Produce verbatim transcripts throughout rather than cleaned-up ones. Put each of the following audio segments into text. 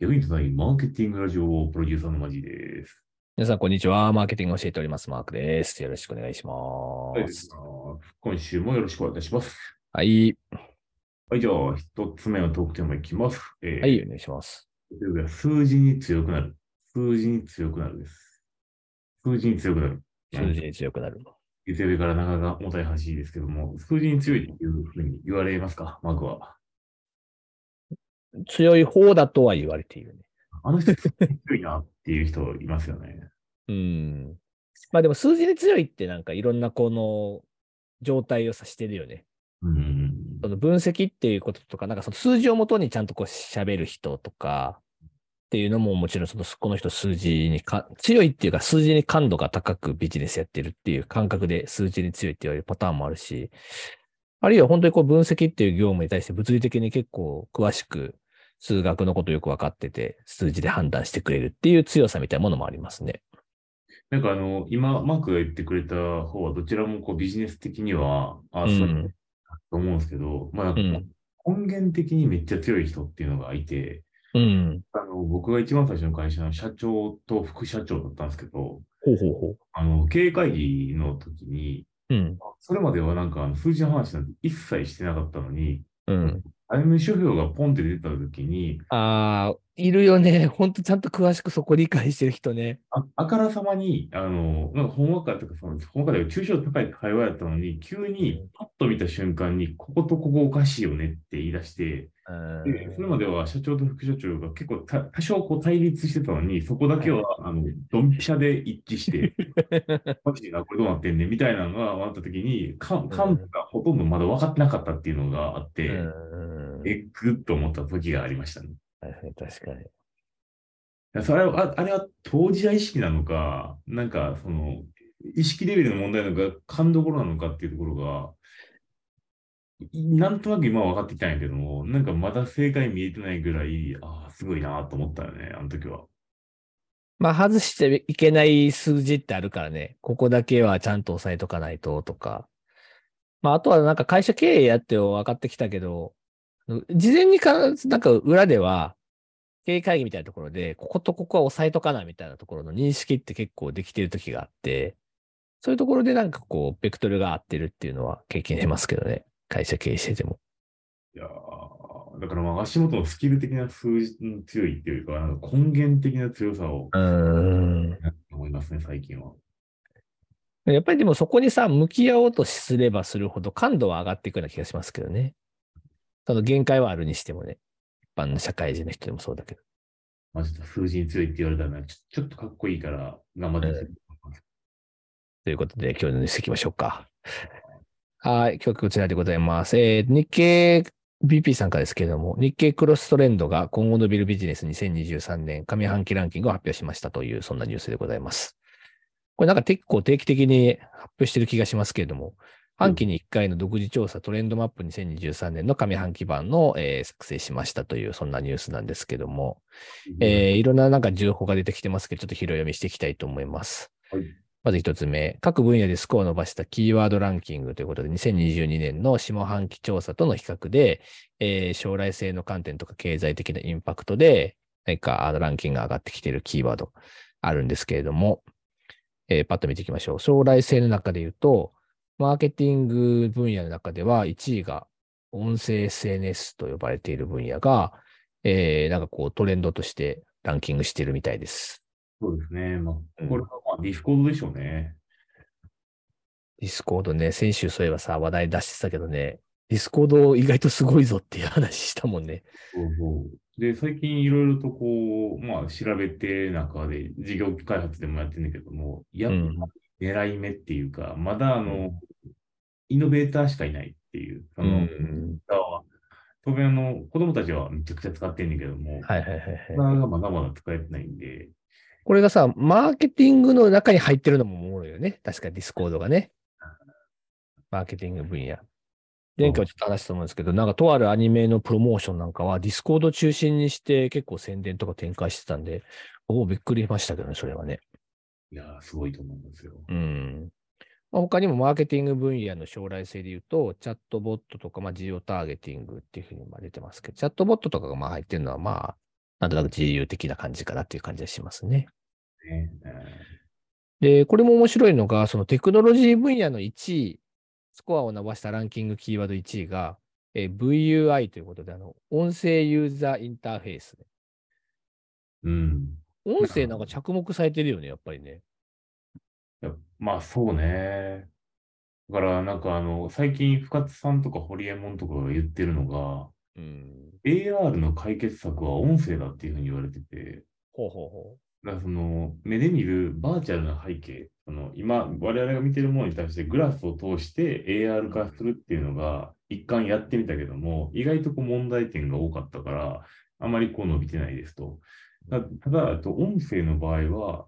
役に立たないマーケティングラジオプロデューサーのマジです。皆さん、こんにちは。マーケティングを教えております。マークです。よろしくお願いします。はい、今週もよろしくお願いいたします。はい。はい、じゃあ、一つ目のトークテーマいきます。えー、はい、お願いします。数字に強くなる。数字に強くなるです。数字に強くなる。数字に強くなる。ゆうべからなかなか重たい話ですけども、数字に強いというふうに言われますか、マークは。強い方だとは言われているね。あの人強いなっていう人いますよね。うん。まあでも数字に強いってなんかいろんなこの状態を指してるよね。うん。その分析っていうこととか、なんかその数字をもとにちゃんとこう喋る人とかっていうのももちろんそのこの人数字にか強いっていうか数字に感度が高くビジネスやってるっていう感覚で数字に強いって言われるパターンもあるし、あるいは本当にこう分析っていう業務に対して物理的に結構詳しく数学のことよく分かってて、数字で判断してくれるっていう強さみたいなものもありますね。なんかあの、今、マークが言ってくれた方は、どちらもこうビジネス的には、あ、そういうと思うんですけど、まあ、うん、根源的にめっちゃ強い人っていうのがいて、うん、あの僕が一番最初の会社の社長と副社長だったんですけど、ほうほうほう、あの経営会議の時に、うん、それまではなんか数字の話なんて一切してなかったのに、うん、あれの書評がポンって出たときに、ああ、いるよね、本当ちゃんと詳しくそこ理解してる人ね。あ, あからさまに、あのなんかほんわかとか、そのほんわかで抽象高い会話やったのに、急にパッと見た瞬間に、こことここおかしいよねって言い出して、うん、でそれまでは社長と副社長が結構た多少こう対立してたのに、そこだけは、はい、あのドンピシャで一致して、マジでこれどうなってんねみたいなのがあったときに、幹部がほとんどまだ分かってなかったっていうのがあって、うん、えぐっと思った時がありましたね。確かに。それは、あれは当事者意識なのか、なんかその意識レベルの問題なのか、勘どころなのかっていうところが、なんとなく今は分かってきたんやけども、なんかまだ正解見えてないぐらい、ああ、すごいなと思ったよね、あの時は。まあ、外していけない数字ってあるからね、ここだけはちゃんと押さえとかないととか、まあ、あとはなんか会社経営やって分かってきたけど、事前にか、なんか裏では、経営会議みたいなところで、こことここは押さえとかなみたいなところの認識って結構できてる時があって、そういうところでなんかこう、ベクトルが合ってるっていうのは経験しますけどね、会社経営してても。いやー、だからまあ足元のスキル的な数字の強いっていうか、なんか根源的な強さを、うーん、思いますね、最近は。やっぱりでもそこにさ、向き合おうとすればするほど感度は上がっていくような気がしますけどね。その限界はあるにしてもね、一般の社会人の人でもそうだけど。まあ、ちょっと数字に強いって言われたら、ちょ、ちょっとかっこいいから頑張って、うん、ということで、今日のニュースいきましょうか。はい、今日こちらでございます。えー、日経 ビーピー さんからですけれども、日経クロストレンドが今後伸びるビジネスにせんにじゅうさんねん上半期ランキングを発表しましたという、そんなニュースでございます。これなんか結構定期的に発表してる気がしますけれども、半期にいっかいの独自調査トレンドマップにせんにじゅうさんねんの上半期版の、えー、作成しましたというそんなニュースなんですけども、うん、えー、いろんななんか情報が出てきてますけど、ちょっと拾い読みしていきたいと思います。はい、まず一つ目、各分野でスコアを伸ばしたキーワードランキングということで、にせんにじゅうにねんの下半期調査との比較で、えー、将来性の観点とか経済的なインパクトで、何かあのランキングが上がってきているキーワードあるんですけれども、えー、パッと見ていきましょう。将来性の中で言うと、マーケティング分野の中ではいちいが音声 エスエヌエス と呼ばれている分野が、えー、なんかこうトレンドとしてランキングしているみたいです。そうですね。まあ、これはまあディスコードでしょうね。ディスコードね、先週そういえばさ、話題出してたけどね、ディスコード意外とすごいぞっていう話したもんね。そうそう。で、最近いろいろとこう、まあ調べて中で事業開発でもやってるんだけども、やっぱり狙い目っていうか、うん、まだあの、うん、イノベーターしかいないっていう、その、うん、当然あの子供たちはめちゃくちゃ使ってるんだけども、はいはいはいはい、まだまだ使えてないんで、これがさ、マーケティングの中に入ってるのもおもろいよね。確かディスコードがね、マーケティング分野。前回はちょっと話したと思うんですけど、なんかとあるアニメのプロモーションなんかはディスコード中心にして結構宣伝とか展開してたんで、おおびっくりしましたけどね、それはね。いやー、すごいと思うんですよ。うん。他にもマーケティング分野の将来性で言うと、チャットボットとか、まあ、ジオターゲティングっていうふうに出てますけど、チャットボットとかがまあ入ってるのは、まあ、なんとなく自由的な感じかなっていう感じがしますね。ね、で、これも面白いのが、そのテクノロジー分野のいちい、スコアを伸ばしたランキングキーワードいちいが、えー、ブイユーアイ ということで、あの、音声ユーザーインターフェース。うん。音声なんか着目されてるよね、やっぱりね。いや、まあそうね。だからなんかあの、最近深津さんとかホリエモンとかが言ってるのが、うん、エーアール の解決策は音声だっていうふうに言われてて、ほうほうほう。だからその目で見るバーチャルな背景、その今我々が見てるものに対してグラスを通して エーアール 化するっていうのが一貫やってみたけども、意外とこう問題点が多かったからあまりこう伸びてないですと。だただあと音声の場合は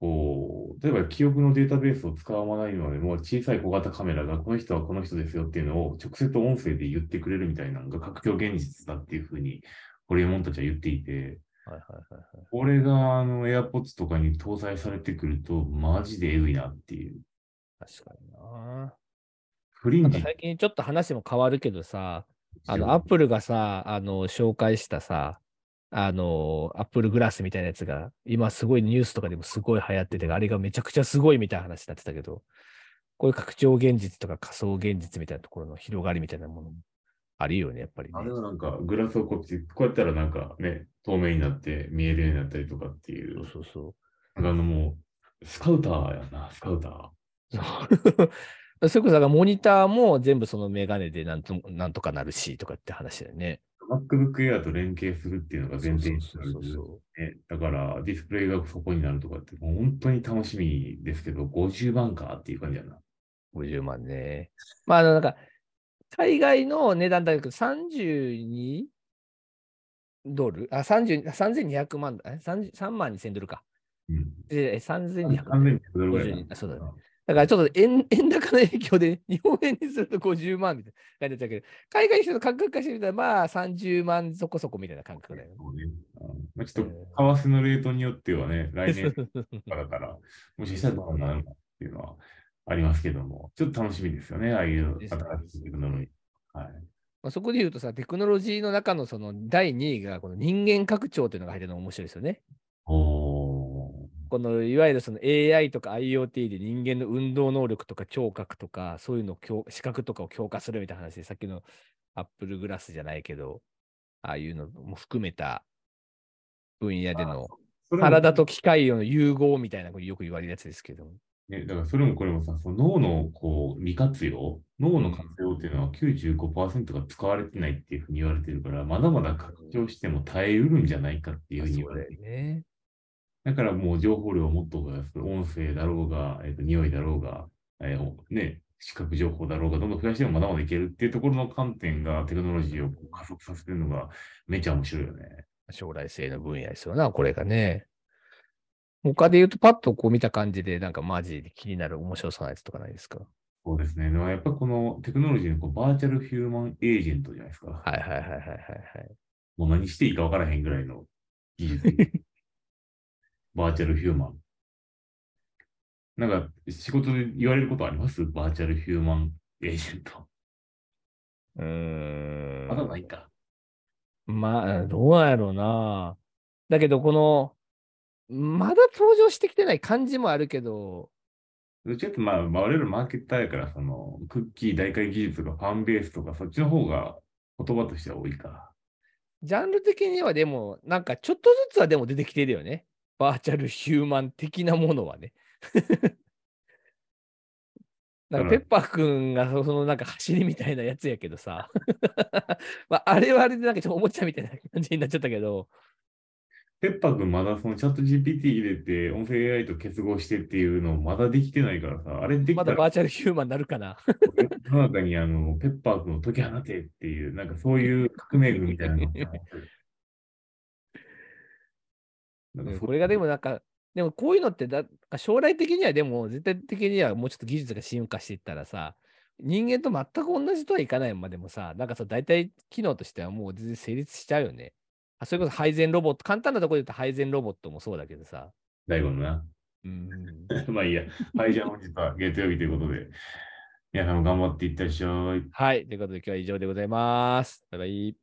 こう例えば記憶のデータベースを使わないのでも小さい小型カメラがこの人はこの人ですよっていうのを直接音声で言ってくれるみたいなのが拡張現実だっていうふうにホリエモンたちは言っていて、はいはいはいはい、これがあの AirPods とかに搭載されてくるとマジでエグいなっていう。確かにな。フリンジ。最近ちょっと話も変わるけどさ、あの Apple がさあの紹介したさあの Apple グラスみたいなやつが今すごいニュースとかでもすごい流行ってて、あれがめちゃくちゃすごいみたいな話になってたけど、こういう拡張現実とか仮想現実みたいなところの広がりみたいなものもあるよね、やっぱり、ね。あれはなんか、グラスをこっち、こうやったらなんかね、透明になって見えるようになったりとかっていう。そうそうそう。あのもう、スカウターやな、スカウター。それこそ、モニターも全部そのメガネでなんと、なんとかなるしとかって話だよね。MacBook Air と連携するっていうのが前提になるんですよね。だから、ディスプレイがそこになるとかって、もう本当に楽しみですけど、ごじゅうまんかっていう感じやな。ごじゅうまんね。まあ、あの、なんか、海外の値段だけどさんじゅうにドル、あ、さんじゅう、さんぜんにひゃくまん、え、さんまんにせんドルか。うん、でさんぜんにひゃくドルぐらい。そうだね。だからちょっと 円, 円高の影響で、日本円にするとごじゅうまんみたいな感じだけど、海外の人の感覚化してみたら、まあさんじゅうまんそこそこみたいな感覚だよね。そうね。まあ、ちょっと、為替のレートによってはね、来年からから、もしかしたらどうなるかっていうのは。ありますけども、ちょっと楽しみですよね、ああいう新しいテクノロジー。はい、まあ、そこで言うとさ、テクノロジーの中のそのだいにいがこの人間拡張というのが入ってるのが面白いですよね。おこのいわゆるその エーアイ とか IoT で人間の運動能力とか聴覚とかそういうのを視覚とかを強化するみたいな話で、さっきの Apple グラスじゃないけど、ああいうのも含めた分野での体と機械の融合みたいなよく言われるやつですけども。ね、だからそれもこれもさ、その脳のこう未活用、脳の活用っていうのは きゅうじゅうごパーセント が使われてないっていうふうに言われてるから、まだまだ拡張しても耐えうるんじゃないかっていうふうに言われてる。そうだよね。だからもう情報量を持っとくが、音声だろうが、えっと、匂いだろうが、えーね、視覚情報だろうが、どんどん増やしてもまだまだいけるっていうところの観点がテクノロジーを加速させてるのがめちゃ面白いよね。将来性の分野ですよな、これがね。他で言うと、パッとこう見た感じで、なんかマジで気になる面白そうなやつとかないですか？そうですね。でもやっぱこのテクノロジーのこうバーチャルヒューマンエージェントじゃないですか。はいはいはいはいはい、はい。もう何していいか分からへんぐらいの技術。バーチャルヒューマン。なんか仕事で言われることあります？バーチャルヒューマンエージェント。うーん。まだないか。まあ、どうやろうな。だけど、この、まだ登場してきてない感じもあるけど。ちょっとまあ、我々マーケッターやから、その、クッキー代替技術とかファンベースとか、そっちの方が言葉としては多いか。ジャンル的にはでも、なんかちょっとずつはでも出てきてるよね。バーチャルヒューマン的なものはね。なんかペッパーくんがそのなんか走りみたいなやつやけどさ。まあ、あれはあれでなんかちょっとおもちゃみたいな感じになっちゃったけど。ペッパー君まだそのチャット ジーピーティー 入れて音声 エーアイ と結合してっていうのをまだできてないからさ、あれできたらまだバーチャルヒューマンになるかな。その中にあのペッパー君を解き放てっていうなんかそういう革命軍みたいなのがなんかこれがでもなんかでもこういうのってだ将来的にはでも絶対的にはもうちょっと技術が進化していったらさ、人間と全く同じとはいかないまでもさ、なんかさ大体機能としてはもう全然成立しちゃうよね。それこそ配膳ロボット、簡単なところで言うと配膳ロボットもそうだけどさ。大悟のな。うん。まあいいや。はい、じゃあ本日は月曜日ということで、皆さんも頑張っていってらっしゃい。はい、ということで今日は以上でございます。バイバイ。